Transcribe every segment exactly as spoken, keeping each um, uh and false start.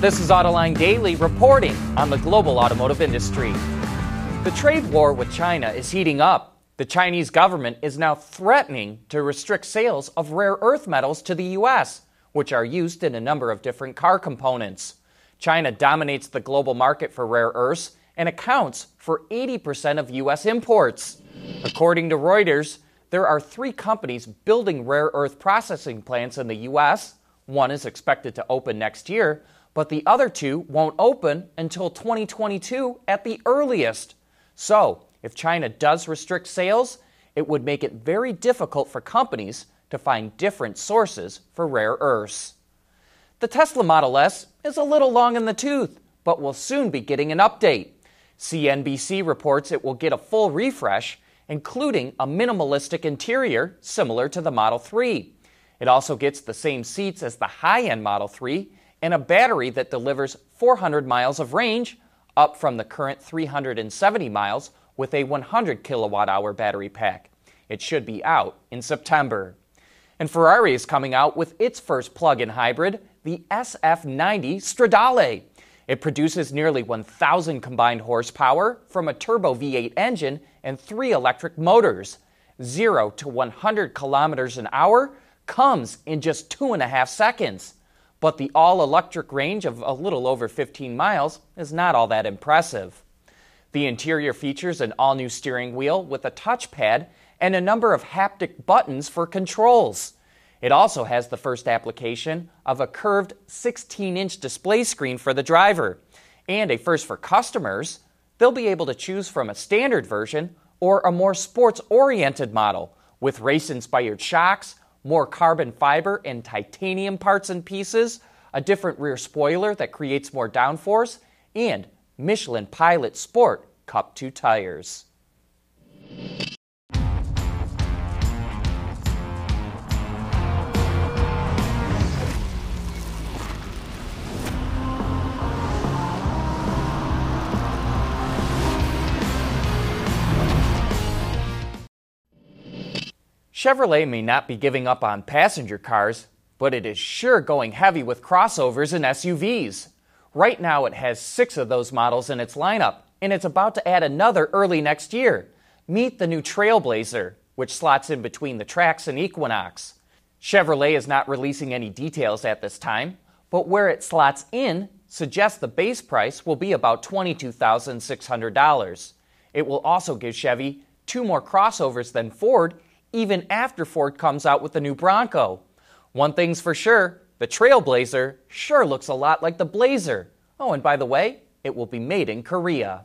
This is Autoline Daily reporting on the global automotive industry. The trade war with China is heating up. The Chinese government is now threatening to restrict sales of rare earth metals to the U S, which are used in a number of different car components. China dominates the global market for rare earths and accounts for eighty percent of U S imports. According to Reuters, there are three companies building rare earth processing plants in the U S. One is expected to open next year, but the other two won't open until twenty twenty-two at the earliest. So, if China does restrict sales, it would make it very difficult for companies to find different sources for rare earths. The Tesla Model S is a little long in the tooth, but will soon be getting an update. C N B C reports it will get a full refresh, including a minimalistic interior similar to the Model three. It also gets the same seats as the high-end Model three, and a battery that delivers four hundred miles of range, up from the current three hundred seventy miles with a one hundred kilowatt hour battery pack. It should be out in September. And Ferrari is coming out with its first plug-in hybrid, the S F ninety Stradale. It produces nearly one thousand combined horsepower from a turbo V eight engine and three electric motors. zero to one hundred kilometers an hour comes in just two and a half seconds. But the all-electric range of a little over fifteen miles is not all that impressive. The interior features an all-new steering wheel with a touchpad and a number of haptic buttons for controls. It also has the first application of a curved sixteen inch display screen for the driver. And a first for customers, they'll be able to choose from a standard version or a more sports-oriented model with race-inspired shocks, more carbon fiber and titanium parts and pieces, a different rear spoiler that creates more downforce, and Michelin Pilot Sport Cup two tires. Chevrolet may not be giving up on passenger cars, but it is sure going heavy with crossovers and S U Vs. Right now it has six of those models in its lineup, and it's about to add another early next year. Meet the new Trailblazer, which slots in between the Trax and Equinox. Chevrolet is not releasing any details at this time, but where it slots in suggests the base price will be about twenty-two thousand six hundred dollars. It will also give Chevy two more crossovers than Ford, even after Ford comes out with the new Bronco. One thing's for sure, the Trailblazer sure looks a lot like the Blazer. Oh, and by the way, it will be made in Korea.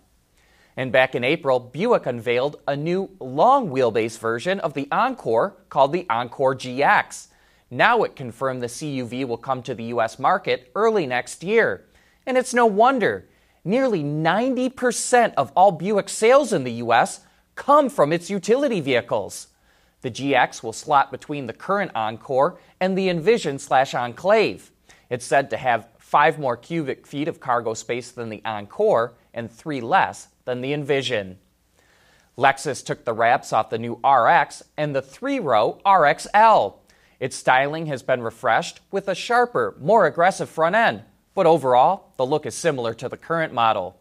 And back in April, Buick unveiled a new long wheelbase version of the Encore called the Encore G X. Now it confirmed the C U V will come to the U S market early next year. And it's no wonder. Nearly ninety percent of all Buick sales in the U S come from its utility vehicles. The G X will slot between the current Encore and the Envision slash Enclave. It's said to have five more cubic feet of cargo space than the Encore and three less than the Envision. Lexus took the wraps off the new R X and the three-row R X L. Its styling has been refreshed with a sharper, more aggressive front end, but overall, the look is similar to the current model.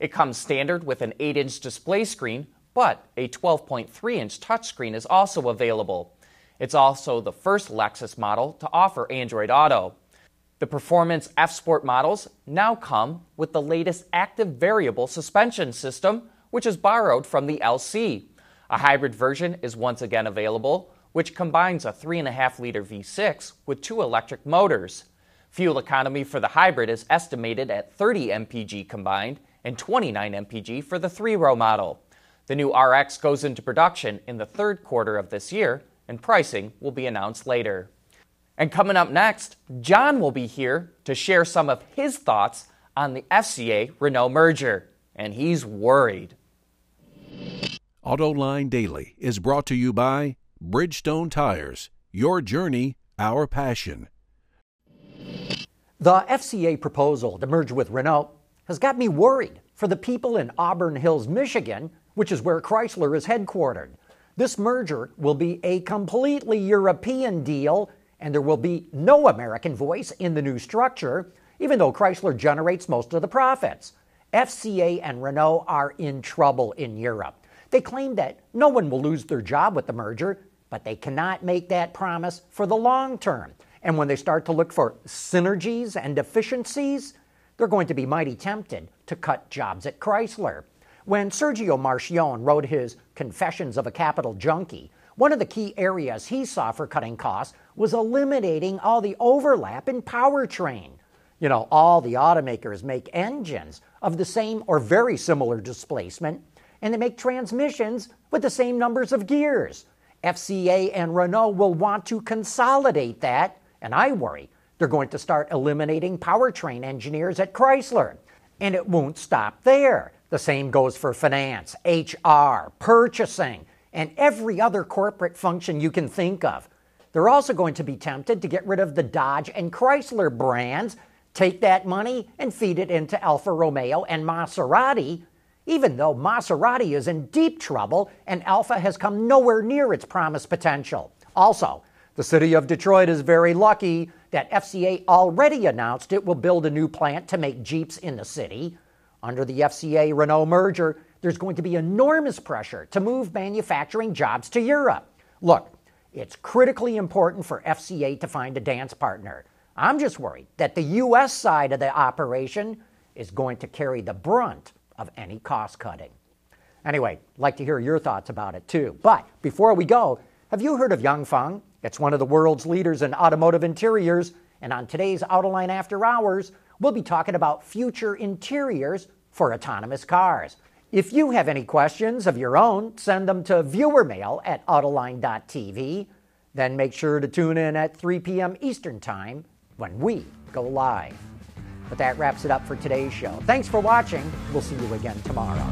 It comes standard with an eight inch display screen, but a twelve point three inch touchscreen is also available. It's also the first Lexus model to offer Android Auto. The performance F Sport models now come with the latest active variable suspension system, which is borrowed from the L C. A hybrid version is once again available, which combines a three point five liter V six with two electric motors. Fuel economy for the hybrid is estimated at thirty miles per gallon combined and twenty-nine miles per gallon for the three-row model. The new R X goes into production in the third quarter of this year, and pricing will be announced later. And coming up next, John will be here to share some of his thoughts on the F C A Renault merger, and he's worried. Autoline Daily is brought to you by Bridgestone Tires, your journey, our passion. The F C A proposal to merge with Renault has got me worried for the people in Auburn Hills, Michigan, which is where Chrysler is headquartered. This merger will be a completely European deal, and there will be no American voice in the new structure. even though Chrysler generates most of the profits. F C A and Renault are in trouble in Europe. They claim that no one will lose their job with the merger, but they cannot make that promise for the long term. And when they start to look for synergies and efficiencies, they're going to be mighty tempted to cut jobs at Chrysler. When Sergio Marchionne wrote his Confessions of a Capital Junkie, one of the key areas he saw for cutting costs was eliminating all the overlap in powertrain. You know, all the automakers make engines of the same or very similar displacement, and they make transmissions with the same numbers of gears. F C A and Renault will want to consolidate that, and I worry they're going to start eliminating powertrain engineers at Chrysler. And it won't stop there. The same goes for finance, H R, purchasing, and every other corporate function you can think of. They're also going to be tempted to get rid of the Dodge and Chrysler brands, take that money and feed it into Alfa Romeo and Maserati, even though Maserati is in deep trouble and Alfa has come nowhere near its promised potential. Also, the city of Detroit is very lucky that F C A already announced it will build a new plant to make Jeeps in the city. Under the F C A-Renault merger, there's going to be enormous pressure to move manufacturing jobs to Europe. Look, it's critically important for F C A to find a dance partner. I'm just worried that the U S side of the operation is going to carry the brunt of any cost cutting. Anyway, I'd like to hear your thoughts about it too. But before we go, have you heard of Yangfeng? It's one of the world's leaders in automotive interiors, and on today's Autoline After Hours, we'll be talking about future interiors for autonomous cars. If you have any questions of your own, send them to viewermail at autoline dot t v. Then make sure to tune in at three p m Eastern Time when we go live. But that wraps it up for today's show. Thanks for watching. We'll see you again tomorrow.